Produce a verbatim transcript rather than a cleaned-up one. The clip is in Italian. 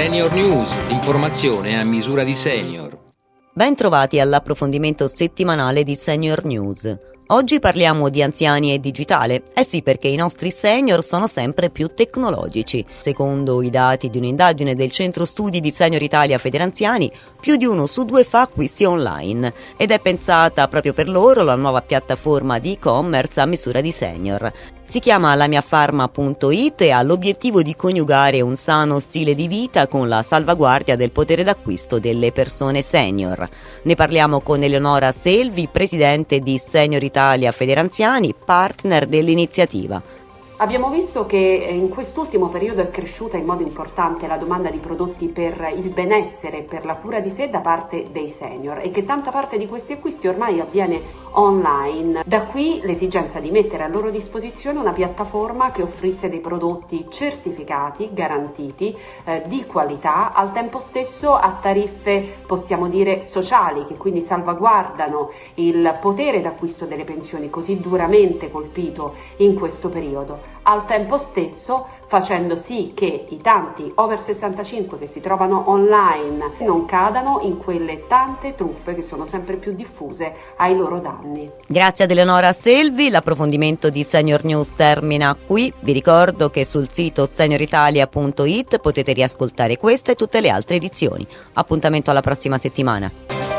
Senior News, l'informazione a misura di senior. Ben trovati all'approfondimento settimanale di Senior News. Oggi parliamo di anziani e digitale, eh sì perché i nostri senior sono sempre più tecnologici. Secondo i dati di un'indagine del Centro Studi di Senior Italia Federanziani, più di uno su due fa acquisti online ed è pensata proprio per loro la nuova piattaforma di e-commerce a misura di senior. Si chiama LaMiaFarma punto it e ha l'obiettivo di coniugare un sano stile di vita con la salvaguardia del potere d'acquisto delle persone senior. Ne parliamo con Eleonora Selvi, presidente di Senior Italia Federanziani, partner dell'iniziativa. Abbiamo visto che in quest'ultimo periodo è cresciuta in modo importante la domanda di prodotti per il benessere e per la cura di sé da parte dei senior e che tanta parte di questi acquisti ormai avviene online. Da qui l'esigenza di mettere a loro disposizione una piattaforma che offrisse dei prodotti certificati, garantiti, eh, di qualità, al tempo stesso a tariffe, possiamo dire, sociali, che quindi salvaguardano il potere d'acquisto delle pensioni così duramente colpito in questo periodo. Al tempo stesso facendo sì che i tanti over sessantacinque che si trovano online non cadano in quelle tante truffe che sono sempre più diffuse ai loro danni. Grazie ad Eleonora Selvi, l'approfondimento di Senior News termina qui. Vi ricordo che sul sito senioritalia punto it potete riascoltare questa e tutte le altre edizioni. Appuntamento alla prossima settimana.